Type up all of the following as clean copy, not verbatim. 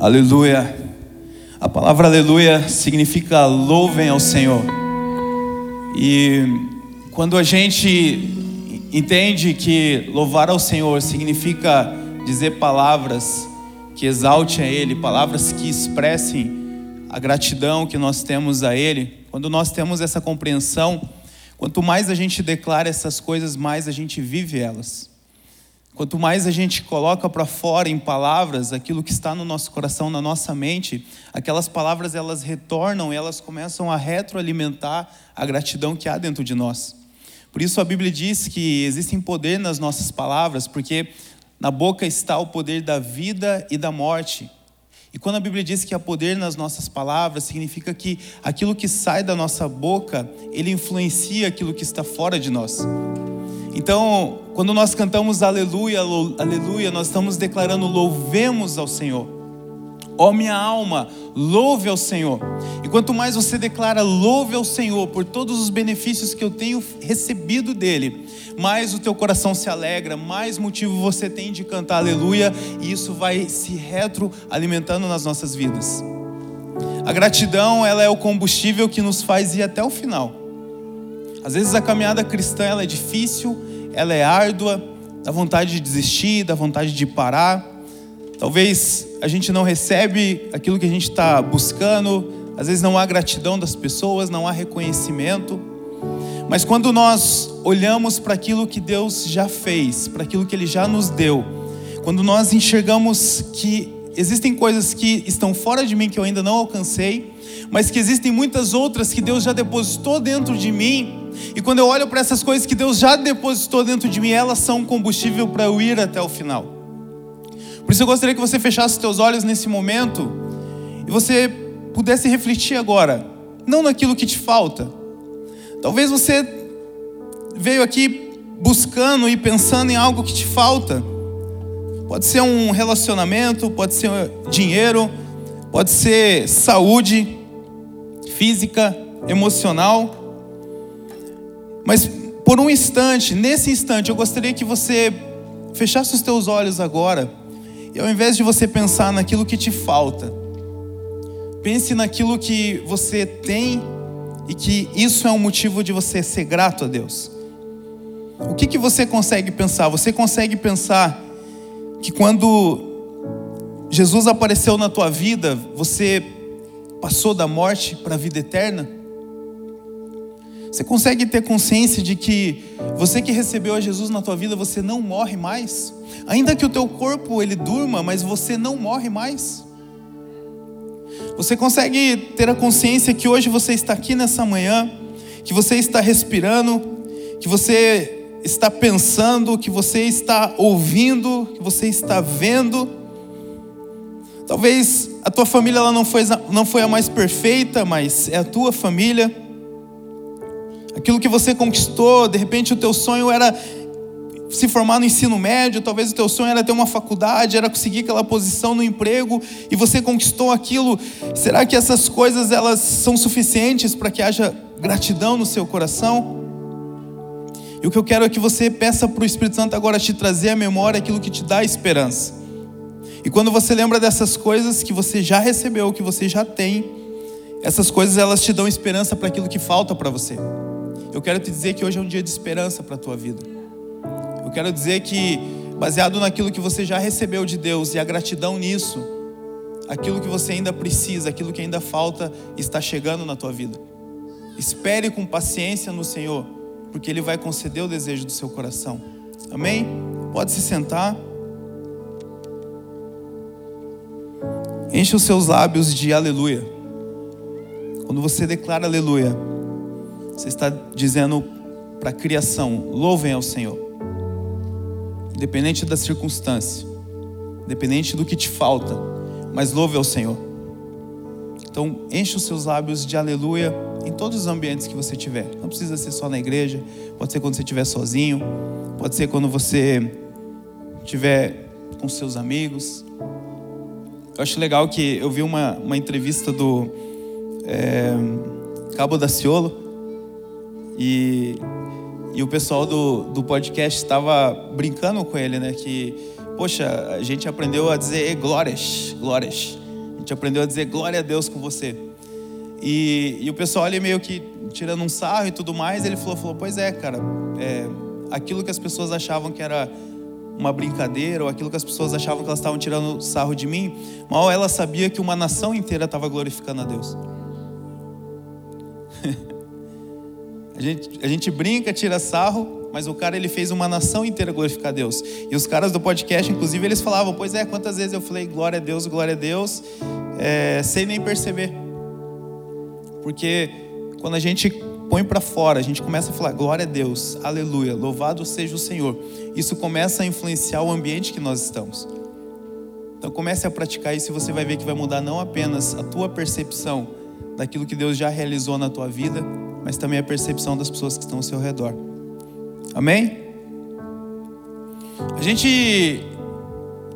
Aleluia. A palavra aleluia significa louvem ao Senhor. E quando a gente entende que louvar ao Senhor significa dizer palavras que exalte a Ele, palavras que expressem a gratidão que nós temos a Ele, quando nós temos essa compreensão, quanto mais a gente declara essas coisas, mais a gente vive elas. Quanto mais a gente coloca para fora em palavras aquilo que está no nosso coração, na nossa mente, aquelas palavras elas retornam e elas começam a retroalimentar a gratidão que há dentro de nós. Por isso a Bíblia diz que existe poder nas nossas palavras, porque na boca está o poder da vida e da morte. E quando a Bíblia diz que há poder nas nossas palavras, significa que aquilo que sai da nossa boca, ele influencia aquilo que está fora de nós. Então, quando nós cantamos aleluia, aleluia, nós estamos declarando louvemos ao Senhor. Ó minha alma, louve ao Senhor. E quanto mais você declara louve ao Senhor por todos os benefícios que eu tenho recebido dele, mais o teu coração se alegra, mais motivo você tem de cantar aleluia, e isso vai se retroalimentando nas nossas vidas. A gratidão, ela é o combustível que nos faz ir até o final. Às vezes a caminhada cristã, ela é difícil, ela é árdua, dá vontade de desistir, dá vontade de parar. Talvez a gente não recebe aquilo que a gente está buscando, às vezes não há gratidão das pessoas, não há reconhecimento. Mas quando nós olhamos para aquilo que Deus já fez, para aquilo que Ele já nos deu, quando nós enxergamos que existem coisas que estão fora de mim, que eu ainda não alcancei, mas que existem muitas outras que Deus já depositou dentro de mim, e quando eu olho para essas coisas que Deus já depositou dentro de mim, elas são um combustível para eu ir até o final. Por isso eu gostaria que você fechasse os teus olhos nesse momento e você pudesse refletir agora, não naquilo que te falta. Talvez você veio aqui buscando e pensando em algo que te falta. Pode ser um relacionamento, pode ser dinheiro, pode ser saúde física, emocional. Mas por um instante, nesse instante, eu gostaria que você fechasse os teus olhos agora. E ao invés de você pensar naquilo que te falta, pense naquilo que você tem e que isso é um motivo de você ser grato a Deus. O que você consegue pensar? Você consegue pensar que quando Jesus apareceu na tua vida, você passou da morte para a vida eterna? Você consegue ter consciência de que você que recebeu a Jesus na tua vida, você não morre mais? Ainda que o teu corpo ele durma, mas você não morre mais. Você consegue ter a consciência que hoje você está aqui nessa manhã, que você está respirando, que você está pensando, que você está ouvindo, que você está vendo. Talvez a tua família ela não foi a mais perfeita, mas é a tua família. Aquilo que você conquistou, de repente o teu sonho era se formar no ensino médio, talvez o teu sonho era ter uma faculdade, era conseguir aquela posição no emprego, e você conquistou aquilo. Será que essas coisas elas são suficientes para que haja gratidão no seu coração? E o que eu quero é que você peça para o Espírito Santo agora te trazer à memória aquilo que te dá esperança. E quando você lembra dessas coisas que você já recebeu, que você já tem, essas coisas elas te dão esperança para aquilo que falta para você. Eu quero te dizer que hoje é um dia de esperança para a tua vida. Eu quero dizer que, baseado naquilo que você já recebeu de Deus e a gratidão nisso, aquilo que você ainda precisa, aquilo que ainda falta, está chegando na tua vida. Espere com paciência no Senhor, porque Ele vai conceder o desejo do seu coração. Amém? Pode se sentar. Enche os seus lábios de aleluia. Quando você declara aleluia, você está dizendo para a criação, louvem ao Senhor. Independente da circunstância, independente do que te falta, mas louve ao Senhor. Então enche os seus lábios de aleluia em todos os ambientes que você tiver. Não precisa ser só na igreja, pode ser quando você estiver sozinho, pode ser quando você estiver com seus amigos. Eu acho legal que eu vi uma entrevista do Cabo Daciolo. E o pessoal do podcast estava brincando com ele, né? Que, poxa, a gente aprendeu a dizer glórias, glórias. A gente aprendeu a dizer glória a Deus com você. E o pessoal ali meio que tirando um sarro e tudo mais, ele falou, pois é, cara, aquilo que as pessoas achavam que era uma brincadeira, ou aquilo que as pessoas achavam que elas estavam tirando sarro de mim, mal ela sabia que uma nação inteira estava glorificando a Deus. A gente brinca, tira sarro, mas o cara, ele fez uma nação inteira glorificar a Deus. E os caras do podcast, inclusive, eles falavam, pois é, quantas vezes eu falei glória a Deus, sem nem perceber. Porque quando a gente põe para fora, a gente começa a falar glória a Deus, aleluia, louvado seja o Senhor. Isso começa a influenciar o ambiente que nós estamos. Então comece a praticar isso e você vai ver que vai mudar não apenas a tua percepção daquilo que Deus já realizou na tua vida, mas também a percepção das pessoas que estão ao seu redor. Amém? A gente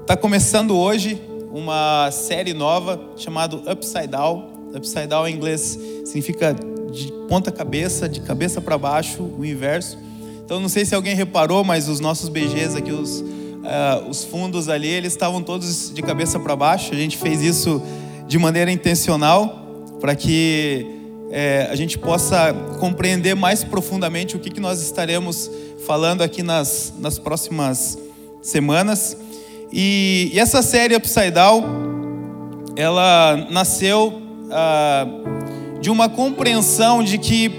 está começando hoje uma série nova chamada Upside Down. Upside Down em inglês significa de ponta cabeça, de cabeça para baixo, o inverso. Então não sei se alguém reparou, mas os nossos BGs aqui, os fundos ali, eles estavam todos de cabeça para baixo. A gente fez isso de maneira intencional para que a gente possa compreender mais profundamente o que nós estaremos falando aqui nas próximas semanas. E essa série Upside Down, ela nasceu de uma compreensão de que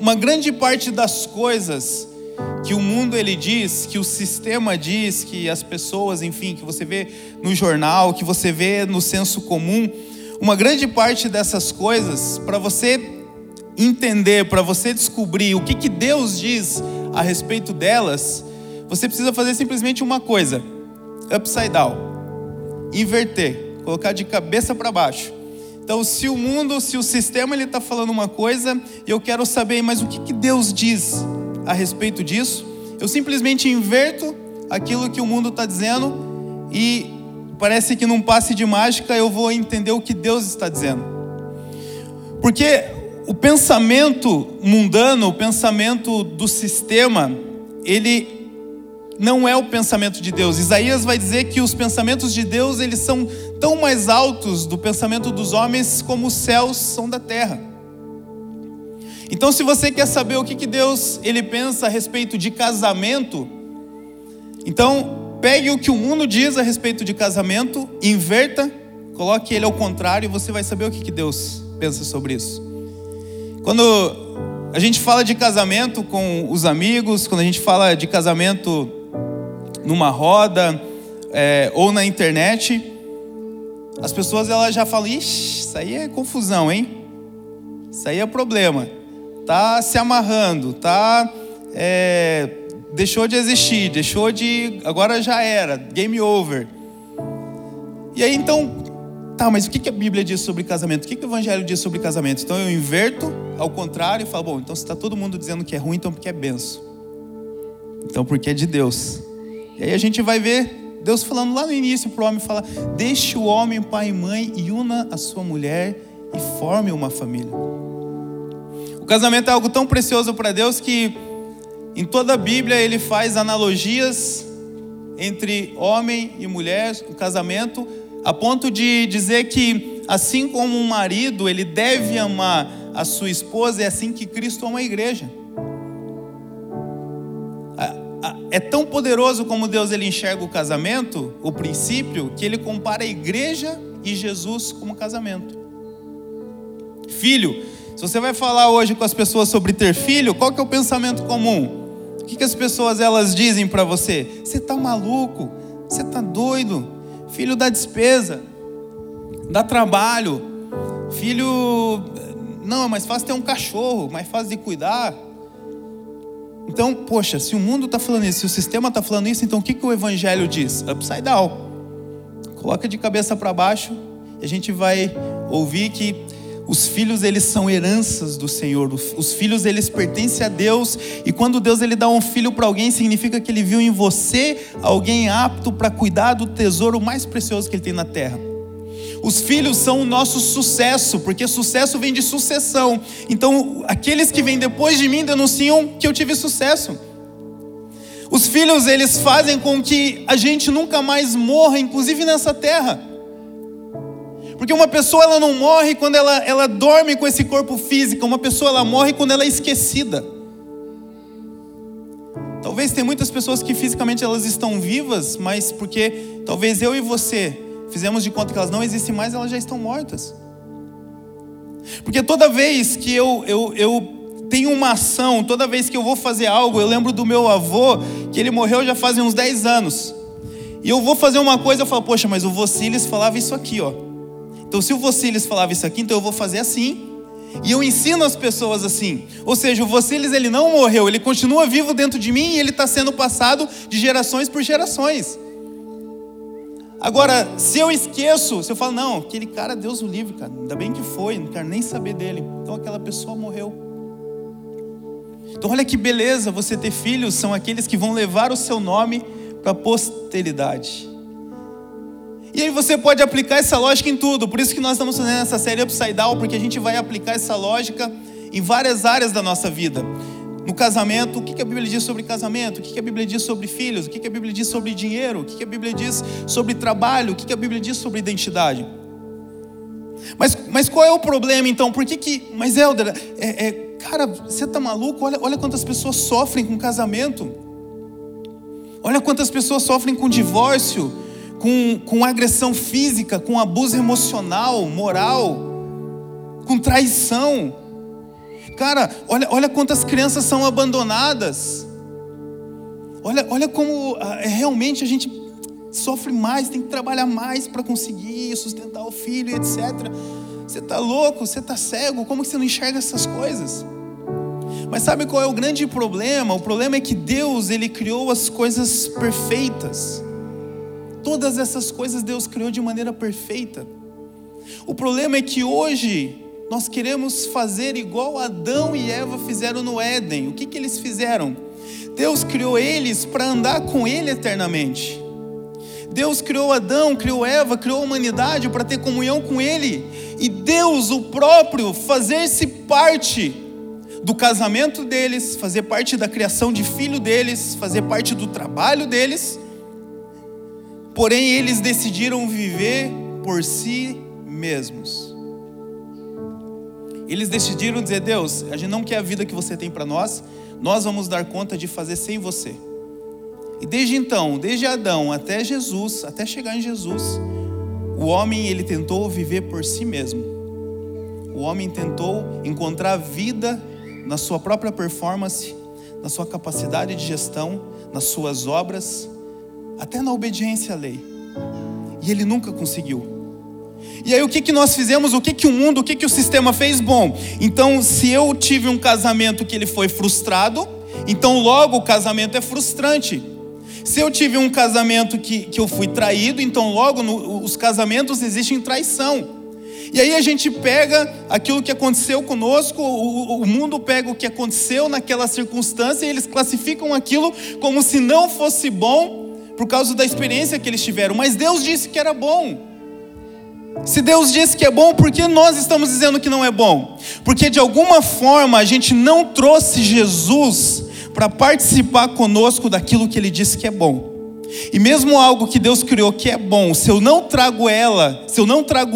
uma grande parte das coisas que o mundo ele diz, que o sistema diz, que as pessoas, enfim, que você vê no jornal, que você vê no senso comum, uma grande parte dessas coisas, para você entender, para você descobrir o que Deus diz a respeito delas, você precisa fazer simplesmente uma coisa: upside down, inverter, colocar de cabeça para baixo. Então, se o mundo, se o sistema ele está falando uma coisa, e eu quero saber, mas o que Deus diz a respeito disso? Eu simplesmente inverto aquilo que o mundo está dizendo e parece que num passe de mágica eu vou entender o que Deus está dizendo. Porque o pensamento mundano, o pensamento do sistema, ele não é o pensamento de Deus. Isaías vai dizer que os pensamentos de Deus, eles são tão mais altos do pensamento dos homens como os céus são da terra. Então, se você quer saber o que Deus ele pensa a respeito de casamento, então pegue o que o mundo diz a respeito de casamento, inverta, coloque ele ao contrário e você vai saber o que Deus pensa sobre isso. Quando a gente fala de casamento com os amigos, quando a gente fala de casamento numa roda ou na internet, as pessoas elas já falam, ixi, isso aí é confusão, hein? Isso aí é problema. Tá se amarrando, deixou de existir, agora já era, game over. E aí então, mas o que a Bíblia diz sobre casamento? O que o Evangelho diz sobre casamento? Então eu inverto ao contrário e falo, bom, então se está todo mundo dizendo que é ruim, então porque é benção. Então porque é de Deus. E aí a gente vai ver Deus falando lá no início para o homem falar, deixe o homem, pai e mãe, e una a sua mulher e forme uma família. O casamento é algo tão precioso para Deus que em toda a Bíblia ele faz analogias entre homem e mulher, o casamento, a ponto de dizer que assim como um marido ele deve amar a sua esposa, é assim que Cristo ama a igreja. É tão poderoso como Deus ele enxerga o casamento, o princípio, que ele compara a igreja e Jesus como casamento. Filho, se você vai falar hoje com as pessoas sobre ter filho, qual que é o pensamento comum? O que as pessoas elas dizem para você? Você está maluco, você está doido, filho dá despesa, dá trabalho, filho, não, é mais fácil ter um cachorro, mais fácil de cuidar. Então, poxa, se o mundo está falando isso, se o sistema está falando isso, então o que o Evangelho diz? Upside down. Coloca de cabeça para baixo e a gente vai ouvir que os filhos, eles são heranças do Senhor. Os filhos, eles pertencem a Deus. E quando Deus ele dá um filho para alguém, significa que ele viu em você alguém apto para cuidar do tesouro mais precioso que ele tem na terra. Os filhos são o nosso sucesso, porque sucesso vem de sucessão. Então, aqueles que vêm depois de mim denunciam que eu tive sucesso. Os filhos, eles fazem com que a gente nunca mais morra, inclusive nessa terra. Porque uma pessoa ela não morre quando ela dorme com esse corpo físico. Uma pessoa ela morre quando ela é esquecida. Talvez tenha muitas pessoas que fisicamente elas estão vivas, mas porque talvez eu e você fizemos de conta que elas não existem mais, elas já estão mortas. Porque toda vez que eu tenho uma ação, toda vez que eu vou fazer algo, eu lembro do meu avô, que ele morreu já fazem uns 10 anos. E eu vou fazer uma coisa, eu falo, poxa, mas o vô Siles falava isso aqui, ó. Então se o vô Siles falava isso aqui, então eu vou fazer assim. E eu ensino as pessoas assim. Ou seja, o vô Siles ele não morreu, ele continua vivo dentro de mim e ele está sendo passado de gerações por gerações. Agora, se eu esqueço, se eu falo, não, aquele cara, Deus o livre, cara, ainda bem que foi, não quero nem saber dele. Então aquela pessoa morreu. Então olha que beleza, você ter filhos são aqueles que vão levar o seu nome para a posteridade. E aí você pode aplicar essa lógica em tudo. Por isso que nós estamos fazendo essa série Upside Down, porque a gente vai aplicar essa lógica em várias áreas da nossa vida. No casamento, o que a Bíblia diz sobre casamento? O que a Bíblia diz sobre filhos? O que a Bíblia diz sobre dinheiro? O que a Bíblia diz sobre trabalho? O que a Bíblia diz sobre identidade? Mas qual é o problema então? Por que que... Mas Helder, cara, você tá maluco? Olha quantas pessoas sofrem com casamento. Olha quantas pessoas sofrem com divórcio. Com agressão física, com abuso emocional, moral, com traição. Cara, olha quantas crianças são abandonadas. Olha como realmente a gente sofre mais, tem que trabalhar mais para conseguir sustentar o filho, etc. Você tá louco, você tá cego, como que você não enxerga essas coisas? Mas sabe qual é o grande problema? O problema é que Deus, ele criou as coisas perfeitas. Todas essas coisas Deus criou de maneira perfeita. O problema é que hoje nós queremos fazer igual Adão e Eva fizeram no Éden. O que eles fizeram? Deus criou eles para andar com ele eternamente. Deus criou Adão, criou Eva, criou a humanidade para ter comunhão com ele. E Deus, o próprio, fazer-se parte do casamento deles, fazer parte da criação de filho deles, fazer parte do trabalho deles. Porém, eles decidiram viver por si mesmos. Eles decidiram dizer, Deus, a gente não quer a vida que você tem para nós. Nós vamos dar conta de fazer sem você. E desde então, desde Adão até Jesus, até chegar em Jesus, o homem ele tentou viver por si mesmo. O homem tentou encontrar vida na sua própria performance, na sua capacidade de gestão, nas suas obras, até na obediência à lei. E ele nunca conseguiu. E aí o que nós fizemos? O que o mundo, o que o sistema fez? Bom, então se eu tive um casamento que ele foi frustrado, então logo o casamento é frustrante. Se eu tive um casamento que eu fui traído, então logo os casamentos existem traição. E aí a gente pega aquilo que aconteceu conosco, o mundo pega o que aconteceu naquela circunstância e eles classificam aquilo como se não fosse bom por causa da experiência que eles tiveram. Mas Deus disse que era bom. Se Deus disse que é bom, por que nós estamos dizendo que não é bom? Porque de alguma forma a gente não trouxe Jesus para participar conosco daquilo que ele disse que é bom. E mesmo algo que Deus criou que é bom, se eu não trago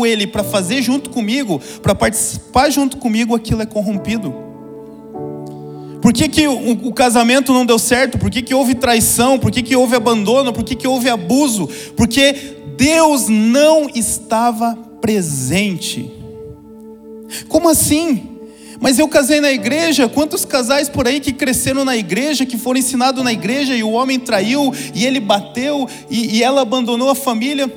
ele para fazer junto comigo, para participar junto comigo, aquilo é corrompido. Por que o casamento não deu certo? Por que houve traição? Por que houve abandono? Por que houve abuso? Porque Deus não estava presente. Como assim? Mas eu casei na igreja. Quantos casais por aí que cresceram na igreja, que foram ensinados na igreja, e o homem traiu, e ele bateu, e ela abandonou a família?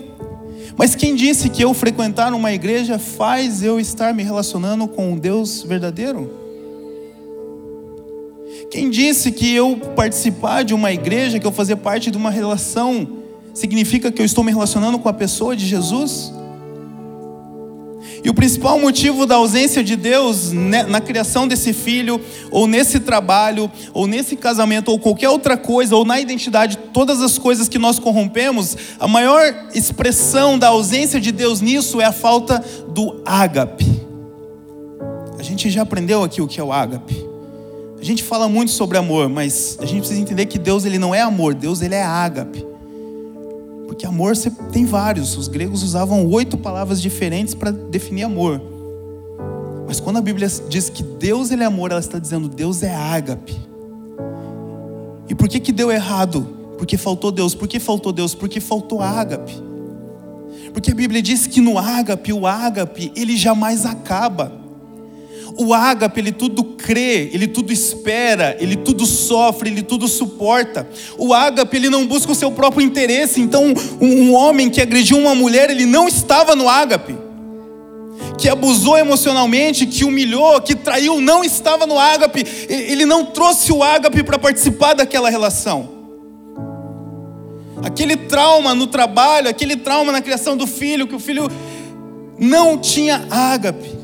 Mas quem disse que eu frequentar uma igreja faz eu estar me relacionando com um Deus verdadeiro? Quem disse que eu participar de uma igreja, que eu fazer parte de uma relação, significa que eu estou me relacionando com a pessoa de Jesus? E o principal motivo da ausência de Deus na criação desse filho, ou nesse trabalho, ou nesse casamento, ou qualquer outra coisa, ou na identidade, todas as coisas que nós corrompemos, a maior expressão da ausência de Deus nisso é a falta do ágape. A gente já aprendeu aqui o que é o ágape. A gente fala muito sobre amor, mas a gente precisa entender que Deus ele não é amor, Deus ele é ágape. Porque amor você tem vários. Os gregos usavam 8 palavras diferentes para definir amor. Mas quando a Bíblia diz que Deus ele é amor, ela está dizendo Deus é ágape. E por que deu errado? Porque faltou Deus. Por que faltou Deus? Porque faltou ágape. Porque a Bíblia diz que no ágape, o ágape, ele jamais acaba. O ágape, ele tudo crê, ele tudo espera, ele tudo sofre, ele tudo suporta. O ágape, ele não busca o seu próprio interesse. Então, um homem que agrediu uma mulher, ele não estava no ágape. Que abusou emocionalmente, que humilhou, que traiu, não estava no ágape. Ele não trouxe o ágape para participar daquela relação. Aquele trauma no trabalho, aquele trauma na criação do filho, que o filho não tinha ágape.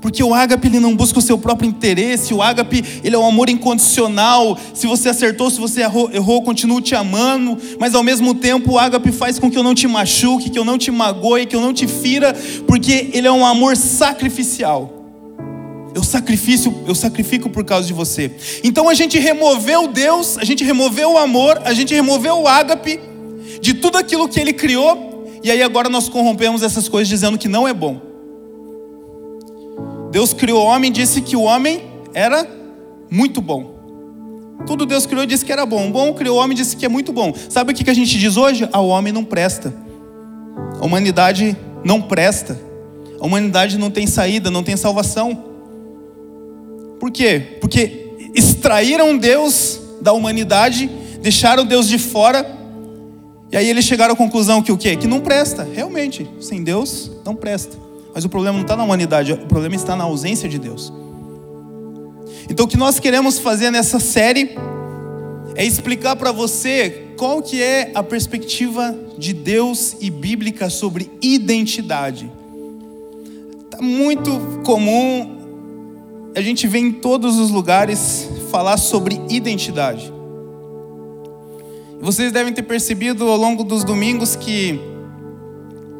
Porque o ágape ele não busca o seu próprio interesse. O ágape ele é um amor incondicional. Se você acertou, se você errou, continuo te amando. Mas ao mesmo tempo o ágape faz com que eu não te machuque, que eu não te magoe, que eu não te fira. Porque ele é um amor sacrificial. Eu sacrifico por causa de você. Então a gente removeu Deus, a gente removeu o amor, a gente removeu o ágape de tudo aquilo que ele criou. E aí agora nós corrompemos essas coisas dizendo que não é bom. Deus criou o homem e disse que o homem era muito bom. Tudo Deus criou e disse que era bom. Bom criou o homem e disse que é muito bom. Sabe o que a gente diz hoje? Ah, o homem não presta. A humanidade não presta. A humanidade não tem saída, não tem salvação. Por quê? Porque extraíram Deus da humanidade, deixaram Deus de fora, e aí eles chegaram à conclusão que o quê? Que não presta, realmente, sem Deus não presta. Mas o problema não está na humanidade, o problema está na ausência de Deus. Então o que nós queremos fazer nessa série é explicar para você qual que é a perspectiva de Deus e bíblica sobre identidade. Está muito comum a gente vê em todos os lugares falar sobre identidade. Vocês devem ter percebido ao longo dos domingos que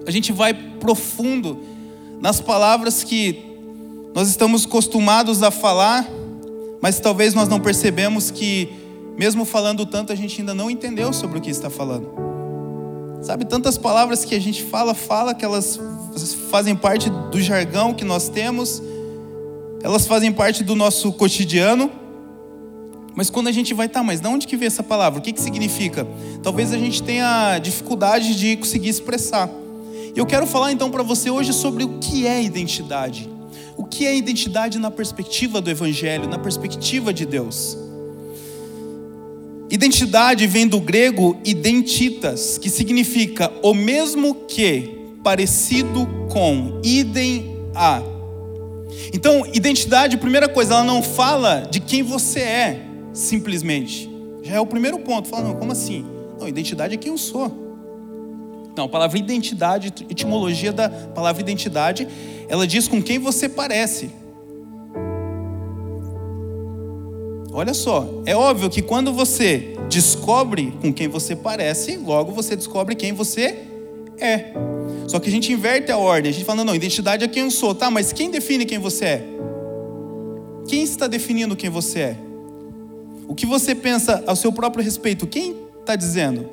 a gente vai profundo nas palavras que nós estamos acostumados a falar, mas talvez nós não percebemos que, mesmo falando tanto, a gente ainda não entendeu sobre o que está falando. Sabe, tantas palavras que a gente fala, que elas fazem parte do jargão que nós temos. Elas fazem parte do nosso cotidiano. Mas quando a gente vai, mas de onde que vem essa palavra? O que significa? Talvez a gente tenha dificuldade de conseguir expressar. Eu quero falar então para você hoje sobre o que é identidade. O que é identidade na perspectiva do Evangelho, na perspectiva de Deus. Identidade vem do grego identitas, que significa o mesmo que, parecido com, idem a. Então, identidade, primeira coisa, ela não fala de quem você é, simplesmente. Já é o primeiro ponto. Fala, não, como assim? Não, identidade é quem eu sou. Não, a palavra identidade, etimologia da palavra identidade, ela diz com quem você parece. Olha só, é óbvio que quando você descobre com quem você parece, logo você descobre quem você é. Só que a gente inverte a ordem. A gente fala, não, identidade é quem eu sou. Tá, mas quem define quem você é? Quem está definindo quem você é? O que você pensa ao seu próprio respeito? Quem está dizendo?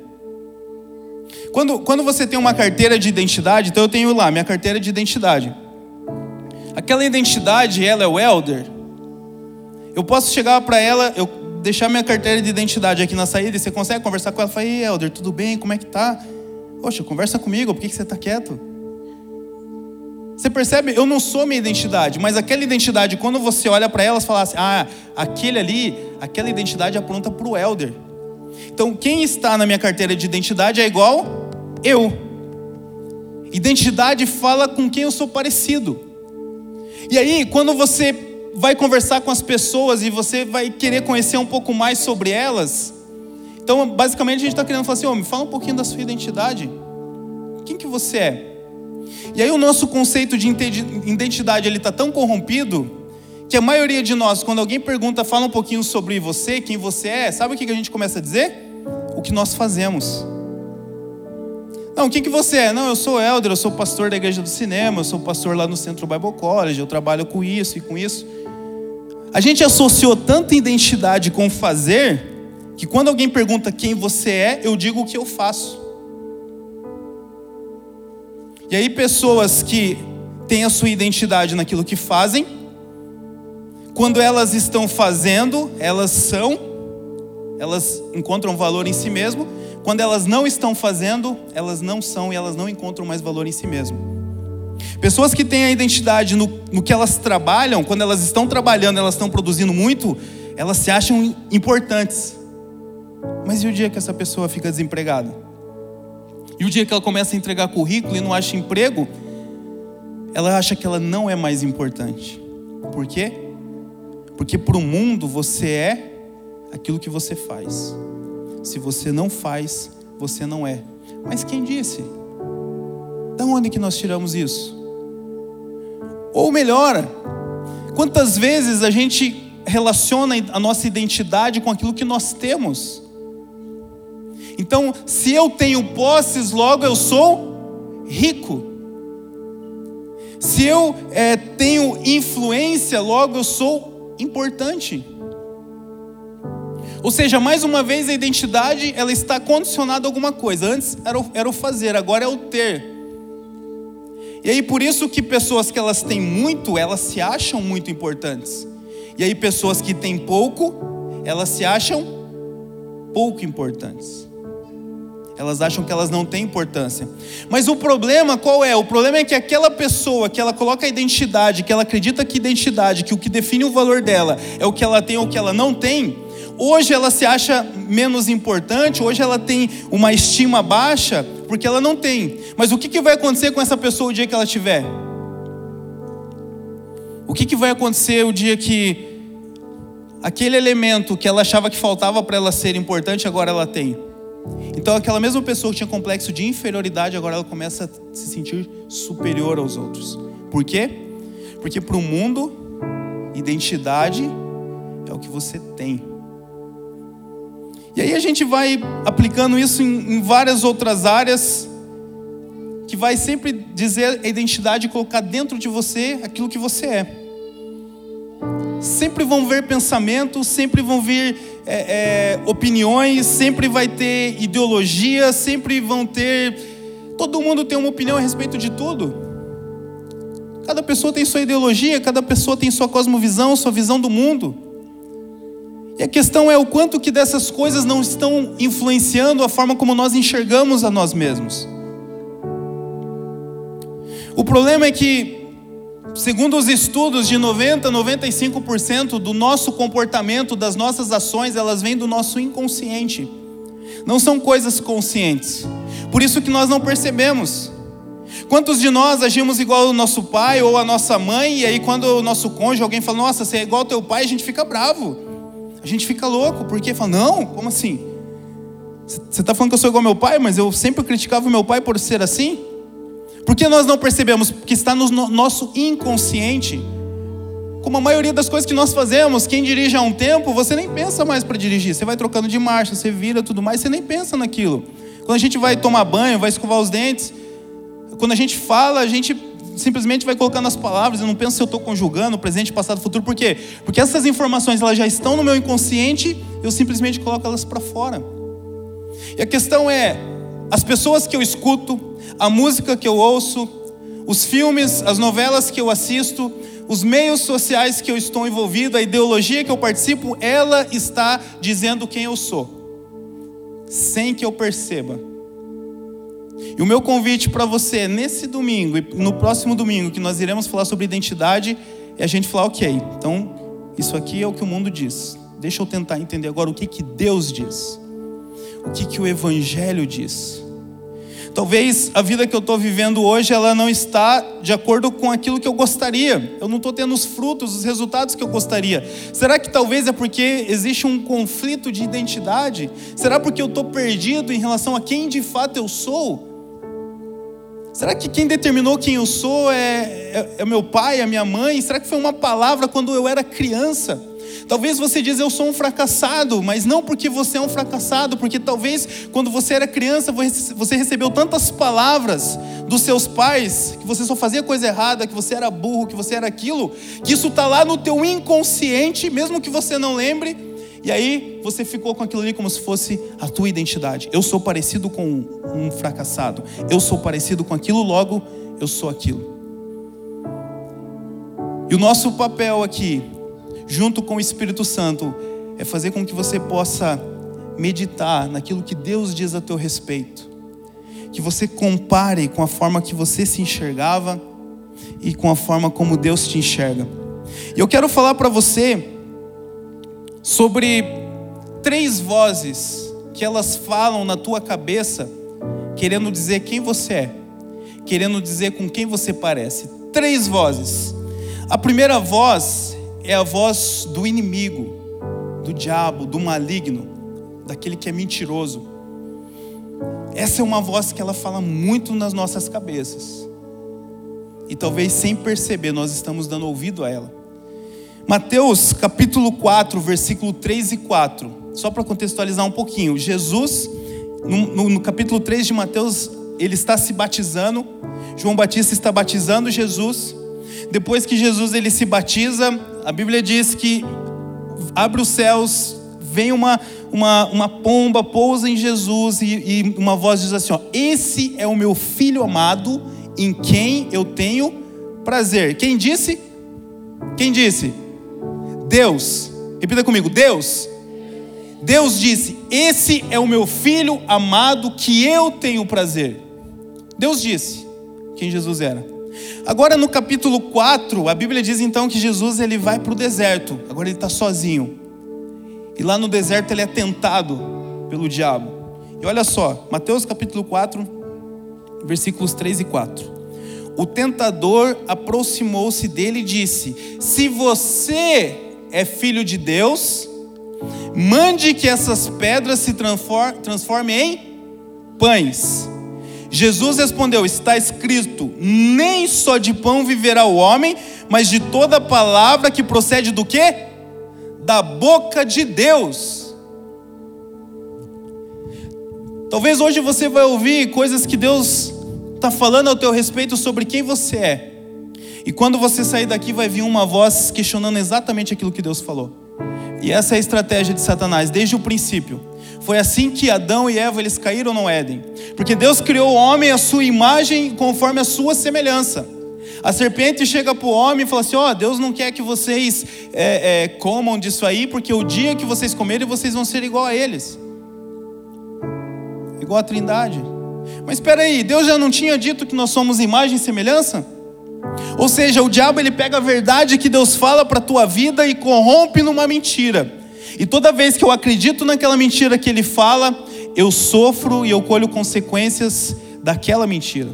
Quando você tem uma carteira de identidade, então eu tenho lá, minha carteira de identidade. Aquela identidade, ela é o Helder. Eu posso chegar para ela, eu deixar minha carteira de identidade aqui na saída, e você consegue conversar com ela? Fala, ei, Helder, tudo bem? Como é que tá? Poxa, conversa comigo, por que você está quieto? Você percebe? Eu não sou minha identidade, mas aquela identidade, quando você olha para ela, você fala assim, ah, aquele ali, aquela identidade aponta para o Helder. Então, quem está na minha carteira de identidade é igual eu. Identidade fala com quem eu sou parecido. E aí, quando você vai conversar com as pessoas e você vai querer conhecer um pouco mais sobre elas... Então, basicamente, a gente está querendo falar assim, me fala um pouquinho da sua identidade. Quem que você é? E aí o nosso conceito de identidade, ele está tão corrompido, que a maioria de nós, quando alguém pergunta, fala um pouquinho sobre você, quem você é, sabe o que a gente começa a dizer? O que nós fazemos. Não, o que você é? Não, eu sou Helder, eu sou pastor da Igreja do Cinema, eu sou pastor lá no Centro Bible College, eu trabalho com isso e com isso. A gente associou tanta identidade com fazer... que quando alguém pergunta quem você é, eu digo o que eu faço. E aí pessoas que têm a sua identidade naquilo que fazem, quando elas estão fazendo, elas encontram valor em si mesmo. Quando elas não estão fazendo, elas não são e elas não encontram mais valor em si mesmo. Pessoas que têm a identidade no que elas trabalham, quando elas estão trabalhando, elas estão produzindo muito, elas se acham importantes. Mas e o dia que essa pessoa fica desempregada? E o dia que ela começa a entregar currículo e não acha emprego, ela acha que ela não é mais importante. Por quê? Porque para o mundo você é aquilo que você faz. Se você não faz, você não é. Mas quem disse? Da onde que nós tiramos isso? Ou melhor, quantas vezes a gente relaciona a nossa identidade com aquilo que nós temos? Então, se eu tenho posses, logo eu sou rico. Se eu tenho influência, logo eu sou importante. Ou seja, mais uma vez a identidade, ela está condicionada a alguma coisa. Antes era o fazer, agora é o ter. E aí por isso que pessoas que elas têm muito, elas se acham muito importantes. E aí pessoas que têm pouco, elas se acham pouco importantes. Elas acham que elas não têm importância. Mas o problema qual é? O problema é que aquela pessoa que ela coloca a identidade, que ela acredita que identidade, que o que define o valor dela é o que ela tem ou o que ela não tem, hoje ela se acha menos importante, hoje ela tem uma estima baixa, porque ela não tem. Mas o que vai acontecer com essa pessoa o dia que ela tiver? O que vai acontecer o dia que aquele elemento que ela achava que faltava para ela ser importante, agora ela tem? Então aquela mesma pessoa que tinha complexo de inferioridade, agora ela começa a se sentir superior aos outros. Por quê? Porque para o mundo, identidade é o que você tem. E aí a gente vai aplicando isso em várias outras áreas, que vai sempre dizer a identidade e colocar dentro de você aquilo que você é. Sempre vão vir pensamentos, sempre vão vir opiniões, sempre vai ter ideologia, sempre vão ter... Todo mundo tem uma opinião a respeito de tudo. Cada pessoa tem sua ideologia, cada pessoa tem sua cosmovisão, sua visão do mundo. E a questão é o quanto que dessas coisas não estão influenciando a forma como nós enxergamos a nós mesmos. O problema é que, segundo os estudos, de 90% a 95% do nosso comportamento, das nossas ações, elas vêm do nosso inconsciente. Não são coisas conscientes. Por isso que nós não percebemos. Quantos de nós agimos igual ao nosso pai ou a nossa mãe, e aí quando o nosso cônjuge, alguém fala, nossa, você é igual ao teu pai, a gente fica bravo. A gente fica louco, porque fala, não, como assim? Você está falando que eu sou igual ao meu pai, mas eu sempre criticava o meu pai por ser assim? Por que nós não percebemos? Porque está no nosso inconsciente. Como a maioria das coisas que nós fazemos, quem dirige há um tempo, você nem pensa mais para dirigir. Você vai trocando de marcha, você vira tudo mais, você nem pensa naquilo. Quando a gente vai tomar banho, vai escovar os dentes, quando a gente fala, a gente simplesmente vai colocando as palavras. Eu não penso se eu estou conjugando presente, passado, futuro. Por quê? Porque essas informações, elas já estão no meu inconsciente, eu simplesmente coloco elas para fora. E a questão é, as pessoas que eu escuto, a música que eu ouço, os filmes, as novelas que eu assisto, os meios sociais que eu estou envolvido, a ideologia que eu participo, ela está dizendo quem eu sou, sem que eu perceba. E o meu convite para você é, nesse domingo e no próximo domingo, que nós iremos falar sobre identidade, é a gente falar, ok, então isso aqui é o que o mundo diz. Deixa eu tentar entender agora o que Deus diz. O que o Evangelho diz. Talvez a vida que eu estou vivendo hoje, ela não está de acordo com aquilo que eu gostaria. Eu não estou tendo os frutos, os resultados que eu gostaria. Será que talvez é porque existe um conflito de identidade? Será porque eu estou perdido em relação a quem de fato eu sou? Será que quem determinou quem eu sou é meu pai, é minha mãe? Será que foi uma palavra quando eu era criança? Talvez você diz, eu sou um fracassado, mas não porque você é um fracassado, porque talvez quando você era criança, você recebeu tantas palavras dos seus pais, que você só fazia coisa errada, que você era burro, que você era aquilo, que isso está lá no teu inconsciente, mesmo que você não lembre, e aí você ficou com aquilo ali como se fosse a tua identidade. Eu sou parecido com um fracassado, eu sou parecido com aquilo, logo eu sou aquilo. E o nosso papel aqui, junto com o Espírito Santo, é fazer com que você possa meditar naquilo que Deus diz a teu respeito. Que você compare com a forma que você se enxergava e com a forma como Deus te enxerga. E eu quero falar para você sobre três vozes que elas falam na tua cabeça, querendo dizer quem você é, querendo dizer com quem você parece. Três vozes. A primeira voz é a voz do inimigo, do diabo, do maligno, daquele que é mentiroso. Essa é uma voz que ela fala muito nas nossas cabeças. E talvez sem perceber nós estamos dando ouvido a ela. Mateus capítulo 4, versículo 3 e 4. Só para contextualizar um pouquinho. Jesus, no capítulo 3 de Mateus, ele está se batizando. João Batista está batizando Jesus. Depois que Jesus ele se batiza, a Bíblia diz que abre os céus, vem uma pomba, pousa em Jesus e uma voz diz assim, ó, esse é o meu filho amado em quem eu tenho prazer. Quem disse? Quem disse? Deus. Repita comigo, Deus. Deus disse, esse é o meu filho amado que eu tenho prazer. Deus disse quem Jesus era. Agora no capítulo 4, a Bíblia diz então que Jesus ele vai para o deserto. Agora ele está sozinho. E lá no deserto ele é tentado pelo diabo. E olha só, Mateus capítulo 4, versículos 3 e 4. O tentador aproximou-se dele e disse, se você é filho de Deus, mande que essas pedras se transformem em pães. Jesus respondeu, está escrito, nem só de pão viverá o homem, mas de toda palavra que procede do quê? Da boca de Deus. Talvez hoje você vai ouvir coisas que Deus está falando ao teu respeito sobre quem você é. E quando você sair daqui vai vir uma voz questionando exatamente aquilo que Deus falou. E essa é a estratégia de Satanás desde o princípio. Foi assim que Adão e Eva eles caíram no Éden. Porque Deus criou o homem à sua imagem, conforme a sua semelhança. A serpente chega para o homem e fala assim, ó, Deus não quer que vocês comam disso aí, porque o dia que vocês comerem, vocês vão ser igual a eles. Igual a Trindade. Mas espera aí, Deus já não tinha dito que nós somos imagem e semelhança? Ou seja, o diabo ele pega a verdade que Deus fala para a tua vida e corrompe numa mentira. E toda vez que eu acredito naquela mentira que ele fala, eu sofro e eu colho consequências daquela mentira.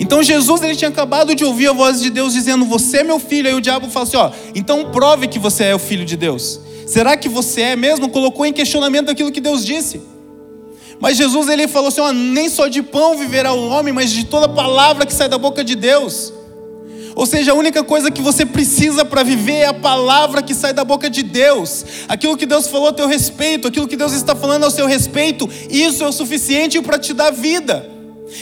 Então Jesus ele tinha acabado de ouvir a voz de Deus dizendo, você é meu filho. Aí o diabo fala assim, ó, então prove que você é o filho de Deus. Será que você é mesmo? Colocou em questionamento aquilo que Deus disse. Mas Jesus ele falou assim, ó, nem só de pão viverá o homem, mas de toda palavra que sai da boca de Deus. Ou seja, a única coisa que você precisa para viver é a palavra que sai da boca de Deus. Aquilo que Deus falou a teu respeito, aquilo que Deus está falando ao seu respeito, isso é o suficiente para te dar vida.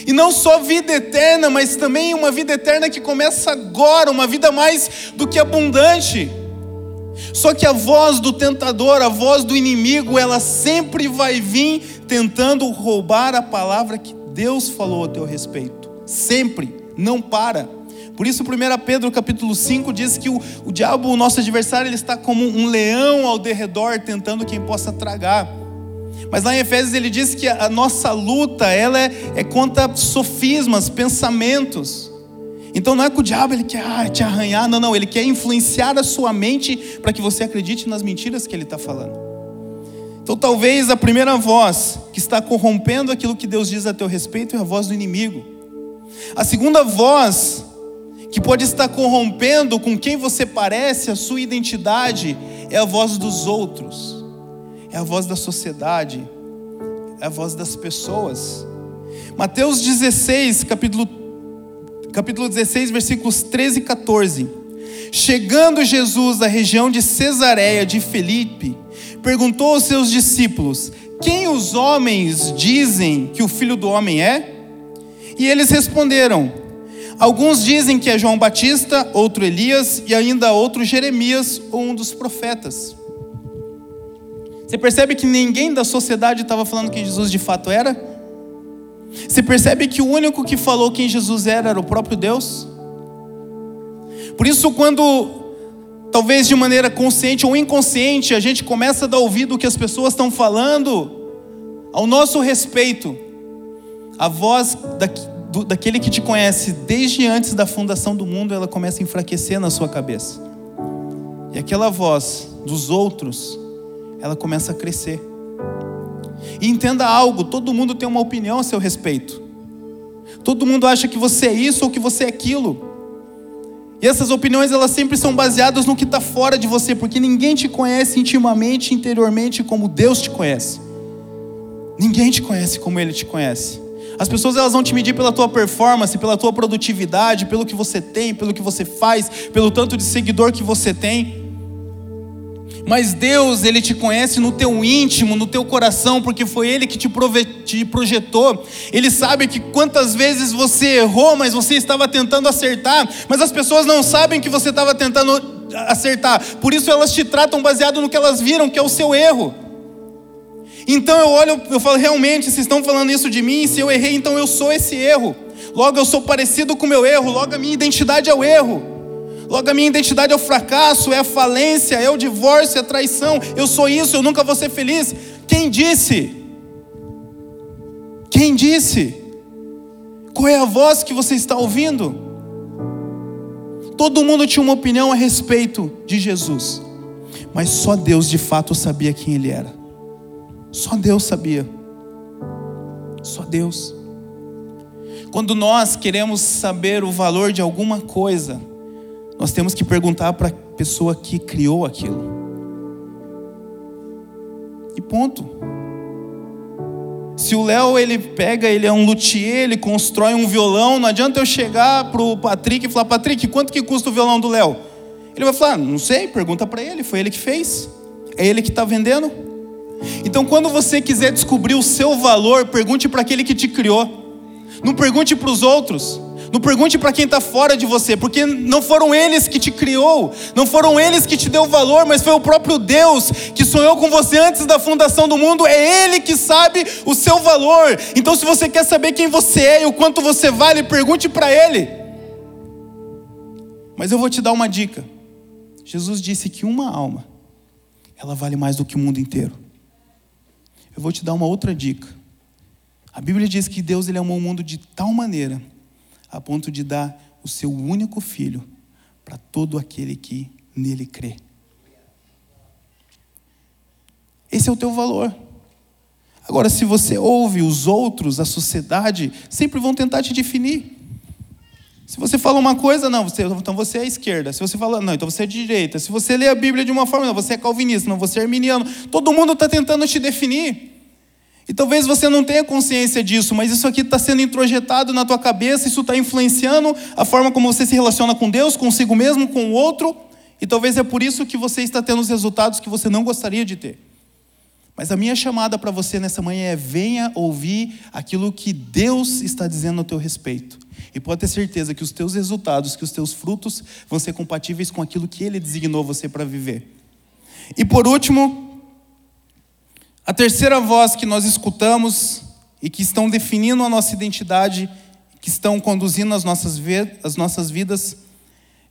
E não só vida eterna, mas também uma vida eterna que começa agora, uma vida mais do que abundante. Só que a voz do tentador, a voz do inimigo, ela sempre vai vir tentando roubar a palavra que Deus falou a teu respeito. Sempre, não para. Por isso 1 Pedro capítulo 5 diz que o diabo, o nosso adversário, ele está como um leão ao derredor, tentando quem possa tragar. Mas lá em Efésios ele diz que a nossa luta, ela é contra sofismas, pensamentos. Então não é que o diabo ele quer te arranhar, não, ele quer influenciar a sua mente para que você acredite nas mentiras que ele está falando. Então talvez a primeira voz que está corrompendo aquilo que Deus diz a teu respeito é a voz do inimigo. A segunda voz que pode estar corrompendo com quem você parece, a sua identidade, é a voz dos outros, é a voz da sociedade, é a voz das pessoas. Mateus 16, capítulo 16, versículos 13 e 14. Chegando Jesus à região de Cesareia de Filipe, perguntou aos seus discípulos, quem os homens dizem que o Filho do Homem é? E eles responderam, alguns dizem que é João Batista, outro Elias e ainda outro Jeremias ou um dos profetas. Você percebe que ninguém da sociedade estava falando quem Jesus de fato era? Você percebe que o único que falou quem Jesus era o próprio Deus? Por isso, quando, talvez de maneira consciente ou inconsciente, a gente começa a dar ouvido ao que as pessoas estão falando ao nosso respeito, a voz daquele que te conhece desde antes da fundação do mundo, ela começa a enfraquecer na sua cabeça. E aquela voz dos outros, ela começa a crescer. E entenda algo, todo mundo tem uma opinião a seu respeito. Todo mundo acha que você é isso ou que você é aquilo. E essas opiniões, elas sempre são baseadas no que está fora de você, porque ninguém te conhece intimamente, interiormente, como Deus te conhece. Ninguém te conhece como Ele te conhece. As pessoas, elas vão te medir pela tua performance, pela tua produtividade, pelo que você tem, pelo que você faz, pelo tanto de seguidor que você tem. Mas Deus, Ele te conhece no teu íntimo, no teu coração, porque foi Ele que te projetou. Ele sabe que quantas vezes você errou, mas você estava tentando acertar. Mas as pessoas não sabem que você estava tentando acertar. Por isso elas te tratam baseado no que elas viram, que é o seu erro. Então eu olho, eu falo, realmente, vocês estão falando isso de mim? Se eu errei, então eu sou esse erro. Logo eu sou parecido com o meu erro, logo a minha identidade é o erro. Logo a minha identidade é o fracasso, é a falência, é o divórcio, é a traição. Eu sou isso, eu nunca vou ser feliz. Quem disse? Quem disse? Qual é a voz que você está ouvindo? Todo mundo tinha uma opinião a respeito de Jesus, mas só Deus de fato sabia quem Ele era. Só Deus sabia. Só Deus. Quando nós queremos saber o valor de alguma coisa, nós temos que perguntar para a pessoa que criou aquilo. E ponto. Se o Léo, ele é um luthier, ele constrói um violão, não adianta eu chegar para o Patrick e falar, Patrick, quanto que custa o violão do Léo? Ele vai falar, não sei, pergunta para ele, foi ele que fez. É ele que está vendendo. Então quando você quiser descobrir o seu valor, pergunte para aquele que te criou. Não pergunte para os outros. Não pergunte para quem está fora de você, porque não foram eles que te criou, não foram eles que te deu valor, mas foi o próprio Deus que sonhou com você antes da fundação do mundo. É Ele que sabe o seu valor. Então se você quer saber quem você é e o quanto você vale, pergunte para Ele. Mas eu vou te dar uma dica. Jesus disse que uma alma, ela vale mais do que o mundo inteiro. Eu vou te dar uma outra dica. A Bíblia diz que Deus, Ele amou o mundo de tal maneira a ponto de dar o seu único filho para todo aquele que nele crê. Esse é o teu valor. Agora, se você ouve os outros, a sociedade, sempre vão tentar te definir. Se você fala uma coisa, não, então você é esquerda. Se você fala, não, então você é de direita. Se você lê a Bíblia de uma forma, não, você é calvinista, não, você é arminiano. Todo mundo está tentando te definir. E talvez você não tenha consciência disso, mas isso aqui está sendo introjetado na tua cabeça, isso está influenciando a forma como você se relaciona com Deus, consigo mesmo, com o outro, e talvez é por isso que você está tendo os resultados que você não gostaria de ter. Mas a minha chamada para você nessa manhã é: venha ouvir aquilo que Deus está dizendo ao teu respeito. E pode ter certeza que os teus resultados, que os teus frutos vão ser compatíveis com aquilo que Ele designou você para viver. E por último, a terceira voz que nós escutamos e que estão definindo a nossa identidade, que estão conduzindo as nossas vidas,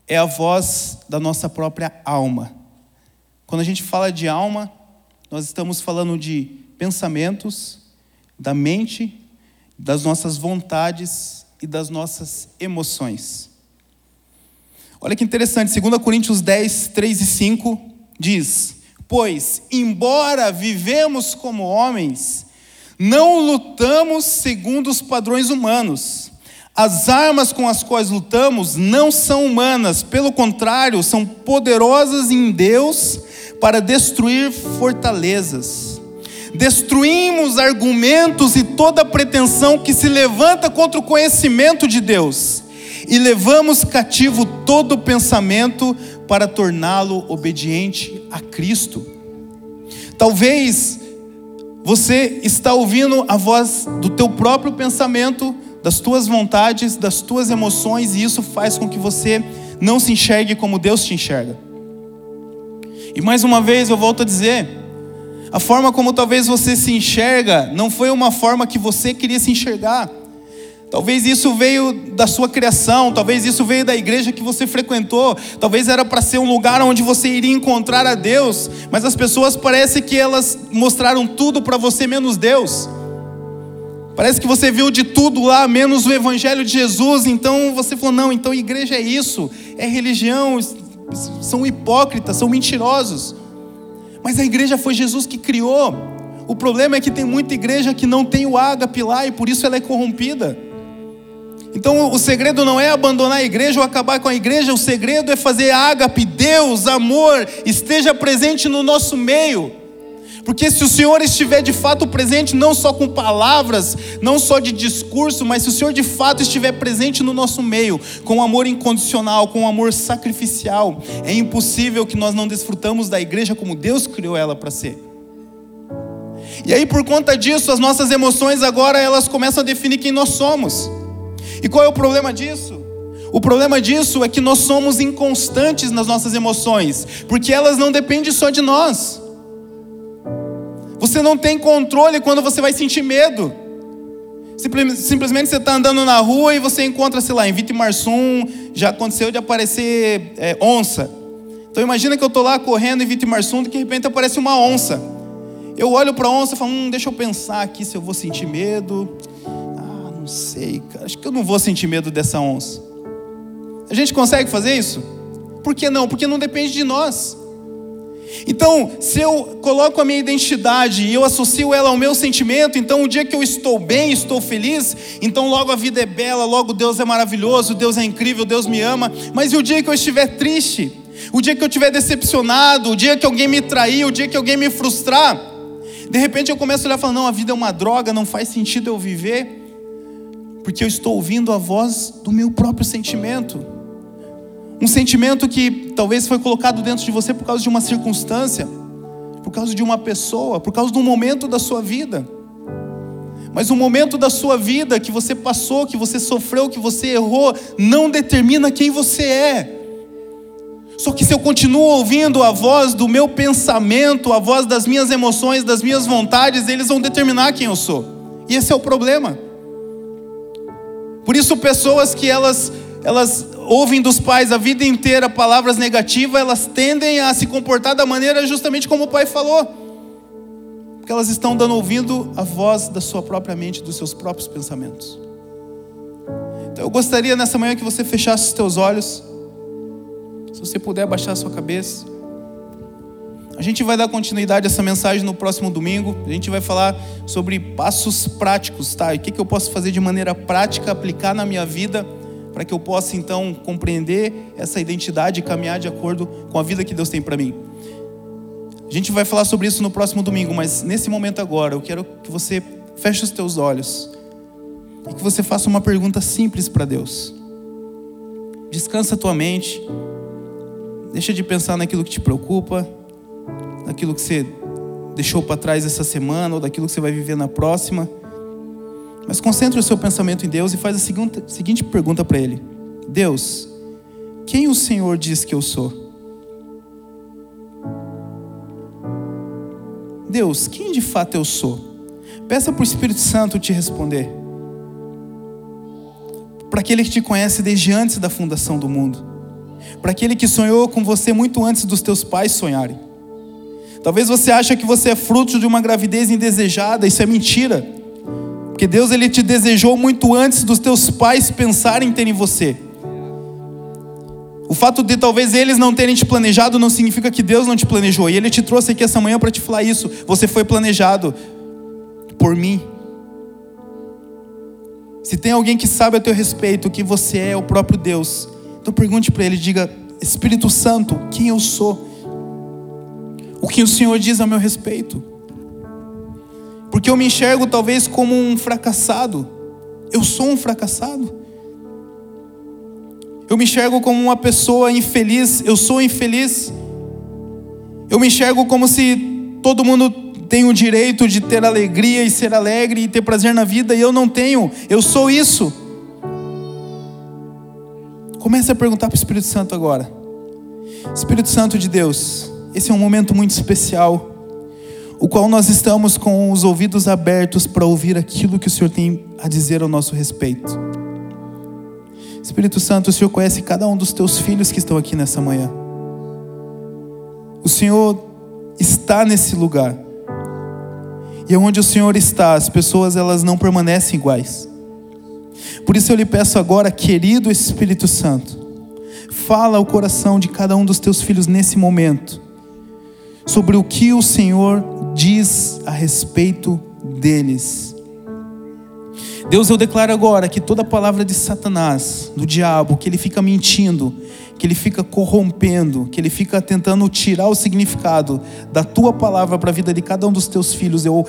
é a voz da nossa própria alma. Quando a gente fala de alma, nós estamos falando de pensamentos, da mente, das nossas vontades e das nossas emoções. Olha que interessante, 2 Coríntios 10, 3 e 5 diz: pois, embora vivemos como homens, não lutamos segundo os padrões humanos. As armas com as quais lutamos não são humanas, pelo contrário, são poderosas em Deus para destruir fortalezas. Destruímos argumentos e toda pretensão que se levanta contra o conhecimento de Deus, e levamos cativo todo pensamento para torná-lo obediente a Cristo. Talvez você está ouvindo a voz do teu próprio pensamento, das tuas vontades, das tuas emoções, e isso faz com que você não se enxergue como Deus te enxerga. E mais uma vez eu volto a dizer, a forma como talvez você se enxerga não foi uma forma que você queria se enxergar. Talvez isso veio da sua criação, talvez isso veio da igreja que você frequentou, talvez era para ser um lugar onde você iria encontrar a Deus, mas as pessoas parece que elas mostraram tudo para você menos Deus. Parece que você viu de tudo lá, menos o evangelho de Jesus. Então você falou, não, então igreja é isso, é religião, são hipócritas, são mentirosos. Mas a igreja foi Jesus que criou. O problema é que tem muita igreja que não tem o ágape lá e por isso ela é corrompida. Então o segredo não é abandonar a igreja ou acabar com a igreja, o segredo é fazer ágape, Deus, amor, esteja presente no nosso meio. Porque se o Senhor estiver de fato presente, não só com palavras, não só de discurso, mas se o Senhor de fato estiver presente no nosso meio, com amor incondicional, com amor sacrificial, é impossível que nós não desfrutamos da igreja como Deus criou ela para ser. E aí por conta disso, as nossas emoções agora, elas começam a definir quem nós somos. E qual é o problema disso? O problema disso é que nós somos inconstantes nas nossas emoções, porque elas não dependem só de nós. Você não tem controle quando você vai sentir medo. Simplesmente você está andando na rua e você encontra, sei lá, em Vitimarsum, já aconteceu de aparecer onça. Então imagina que eu estou lá correndo em Vitimarsum e de repente aparece uma onça. Eu olho para a onça e falo, deixa eu pensar aqui se eu vou sentir medo. Ah, não sei, cara, acho que eu não vou sentir medo dessa onça. A gente consegue fazer isso? Por que não? Porque não depende de nós. Então, se eu coloco a minha identidade e eu associo ela ao meu sentimento, então o dia que eu estou bem, estou feliz, então logo a vida é bela, logo Deus é maravilhoso, Deus é incrível, Deus me ama. Mas e o dia que eu estiver triste, o dia que eu estiver decepcionado, o dia que alguém me trair, o dia que alguém me frustrar, de repente eu começo a olhar e falar, não, a vida é uma droga, não faz sentido eu viver, porque eu estou ouvindo a voz do meu próprio sentimento. Um sentimento que talvez foi colocado dentro de você por causa de uma circunstância, por causa de uma pessoa, por causa de um momento da sua vida. Mas o momento da sua vida que você passou, que você sofreu, que você errou, não determina quem você é. Só que se eu continuo ouvindo a voz do meu pensamento, a voz das minhas emoções, das minhas vontades, eles vão determinar quem eu sou. E esse é o problema. Por isso pessoas que elas ouvem dos pais a vida inteira palavras negativas, elas tendem a se comportar da maneira justamente como o pai falou, porque elas estão ouvindo a voz da sua própria mente, dos seus próprios pensamentos. Então eu gostaria nessa manhã que você fechasse os teus olhos, se você puder abaixar a sua cabeça. A gente vai dar continuidade a essa mensagem no próximo domingo. A gente vai falar sobre passos práticos, tá? E o que eu posso fazer de maneira prática, aplicar na minha vida, para que eu possa então compreender essa identidade e caminhar de acordo com a vida que Deus tem para mim. A gente vai falar sobre isso no próximo domingo, mas nesse momento agora eu quero que você feche os teus olhos e que você faça uma pergunta simples para Deus. Descansa a tua mente, deixa de pensar naquilo que te preocupa, naquilo que você deixou para trás essa semana ou daquilo que você vai viver na próxima. Mas concentre o seu pensamento em Deus e faz a seguinte pergunta para Ele: Deus, quem o Senhor diz que eu sou? Deus, quem de fato eu sou? Peça para o Espírito Santo te responder, para aquele que te conhece desde antes da fundação do mundo, para aquele que sonhou com você muito antes dos teus pais sonharem. Talvez você ache que você é fruto de uma gravidez indesejada. Isso é mentira, porque Deus, Ele te desejou muito antes dos teus pais pensarem em terem você. O fato de talvez eles não terem te planejado não significa que Deus não te planejou. E Ele te trouxe aqui essa manhã para te falar isso. Você foi planejado por mim. Se tem alguém que sabe a teu respeito que você é o próprio Deus, então pergunte para Ele, diga: Espírito Santo, quem eu sou? O que o Senhor diz a meu respeito? Porque eu me enxergo talvez como um fracassado. Eu sou um fracassado. Eu me enxergo como uma pessoa infeliz. Eu sou infeliz. Eu me enxergo como se todo mundo tem o direito de ter alegria e ser alegre e ter prazer na vida, e eu não tenho. Eu sou isso. Comece a perguntar para o Espírito Santo agora. Espírito Santo de Deus, esse é um momento muito especial, o qual nós estamos com os ouvidos abertos para ouvir aquilo que o Senhor tem a dizer ao nosso respeito. Espírito Santo, o Senhor conhece cada um dos teus filhos que estão aqui nessa manhã. O Senhor está nesse lugar. E onde o Senhor está, as pessoas, elas não permanecem iguais. Por isso eu lhe peço agora, querido Espírito Santo, fala ao coração de cada um dos teus filhos nesse momento sobre o que o Senhor diz a respeito deles. Deus, eu declaro agora que toda palavra de Satanás, do diabo, que ele fica mentindo, que ele fica corrompendo, que ele fica tentando tirar o significado da tua palavra para a vida de cada um dos teus filhos, eu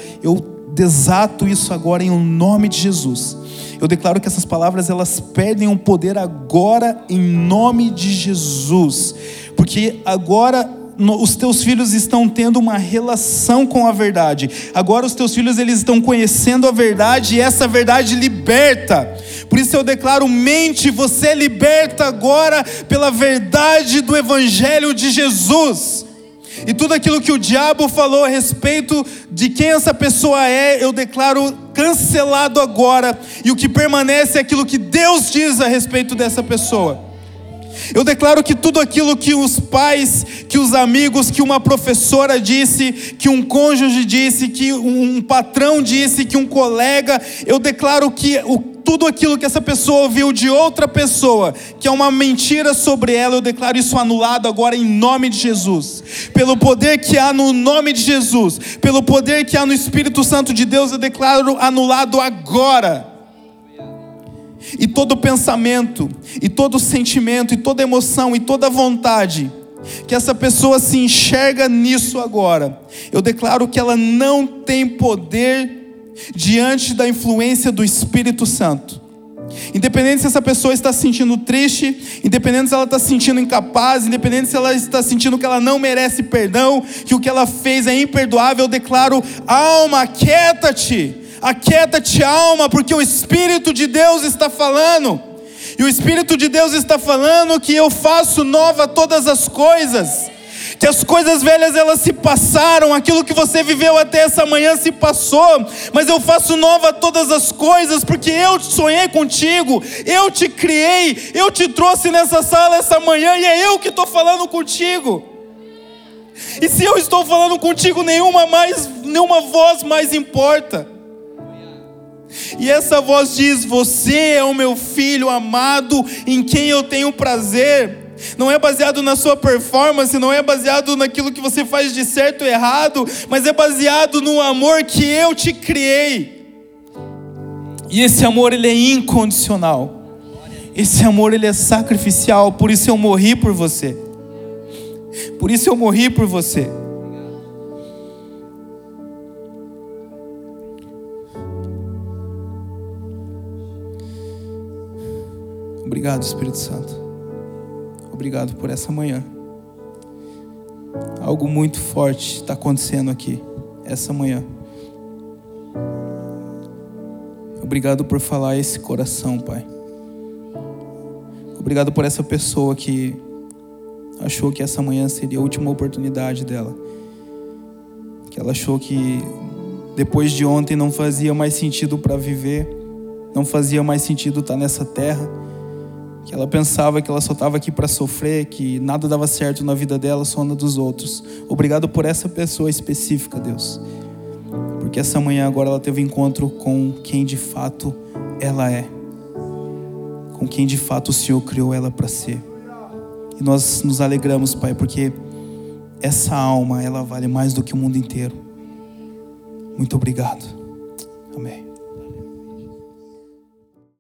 desato isso agora em nome de Jesus. Eu declaro que essas palavras, elas perdem o poder agora em nome de Jesus, porque agora os teus filhos estão tendo uma relação com a verdade. Agora os teus filhos, eles estão conhecendo a verdade, e essa verdade liberta. Por isso eu declaro, mente, você é liberta agora pela verdade do Evangelho de Jesus. E tudo aquilo que o diabo falou a respeito de quem essa pessoa é, eu declaro cancelado agora. E o que permanece é aquilo que Deus diz a respeito dessa pessoa. Eu declaro que tudo aquilo que os pais, que os amigos, que uma professora disse, que um cônjuge disse, que um patrão disse, que um colega, eu declaro que tudo aquilo que essa pessoa ouviu de outra pessoa, que é uma mentira sobre ela, eu declaro isso anulado agora em nome de Jesus. Pelo poder que há no nome de Jesus, pelo poder que há no Espírito Santo de Deus, eu declaro anulado agora. E todo pensamento, e todo sentimento, e toda emoção, e toda vontade que essa pessoa se enxerga nisso agora, eu declaro que ela não tem poder diante da influência do Espírito Santo. Independente se essa pessoa está se sentindo triste, independente se ela está se sentindo incapaz, independente se ela está sentindo que ela não merece perdão, que o que ela fez é imperdoável, eu declaro, alma, aquieta-te. Aquieta-te, alma, porque o Espírito de Deus está falando. E o Espírito de Deus está falando que eu faço nova todas as coisas. Que as coisas velhas, elas se passaram. Aquilo que você viveu até essa manhã se passou. Mas eu faço nova todas as coisas, porque eu sonhei contigo. Eu te criei. Eu te trouxe nessa sala essa manhã e é eu que estou falando contigo. E se eu estou falando contigo, nenhuma voz mais importa. E essa voz diz, você é o meu filho amado, em quem eu tenho prazer. Não é baseado na sua performance, não é baseado naquilo que você faz de certo ou errado, mas é baseado no amor que eu te criei. E esse amor, ele é incondicional. Esse amor, ele é sacrificial. Por isso eu morri por você. Por isso eu morri por você. Obrigado, Espírito Santo. Obrigado por essa manhã. Algo muito forte está acontecendo aqui, essa manhã. Obrigado por falar esse coração, Pai. Obrigado por essa pessoa que achou que essa manhã seria a última oportunidade dela. Que ela achou que depois de ontem não fazia mais sentido para viver, não fazia mais sentido estar nessa terra. Que ela pensava que ela só estava aqui para sofrer, que nada dava certo na vida dela, só na dos outros. Obrigado por essa pessoa específica, Deus. Porque essa manhã agora ela teve encontro com quem de fato ela é. Com quem de fato o Senhor criou ela para ser. E nós nos alegramos, Pai, porque essa alma, ela vale mais do que o mundo inteiro. Muito obrigado. Amém.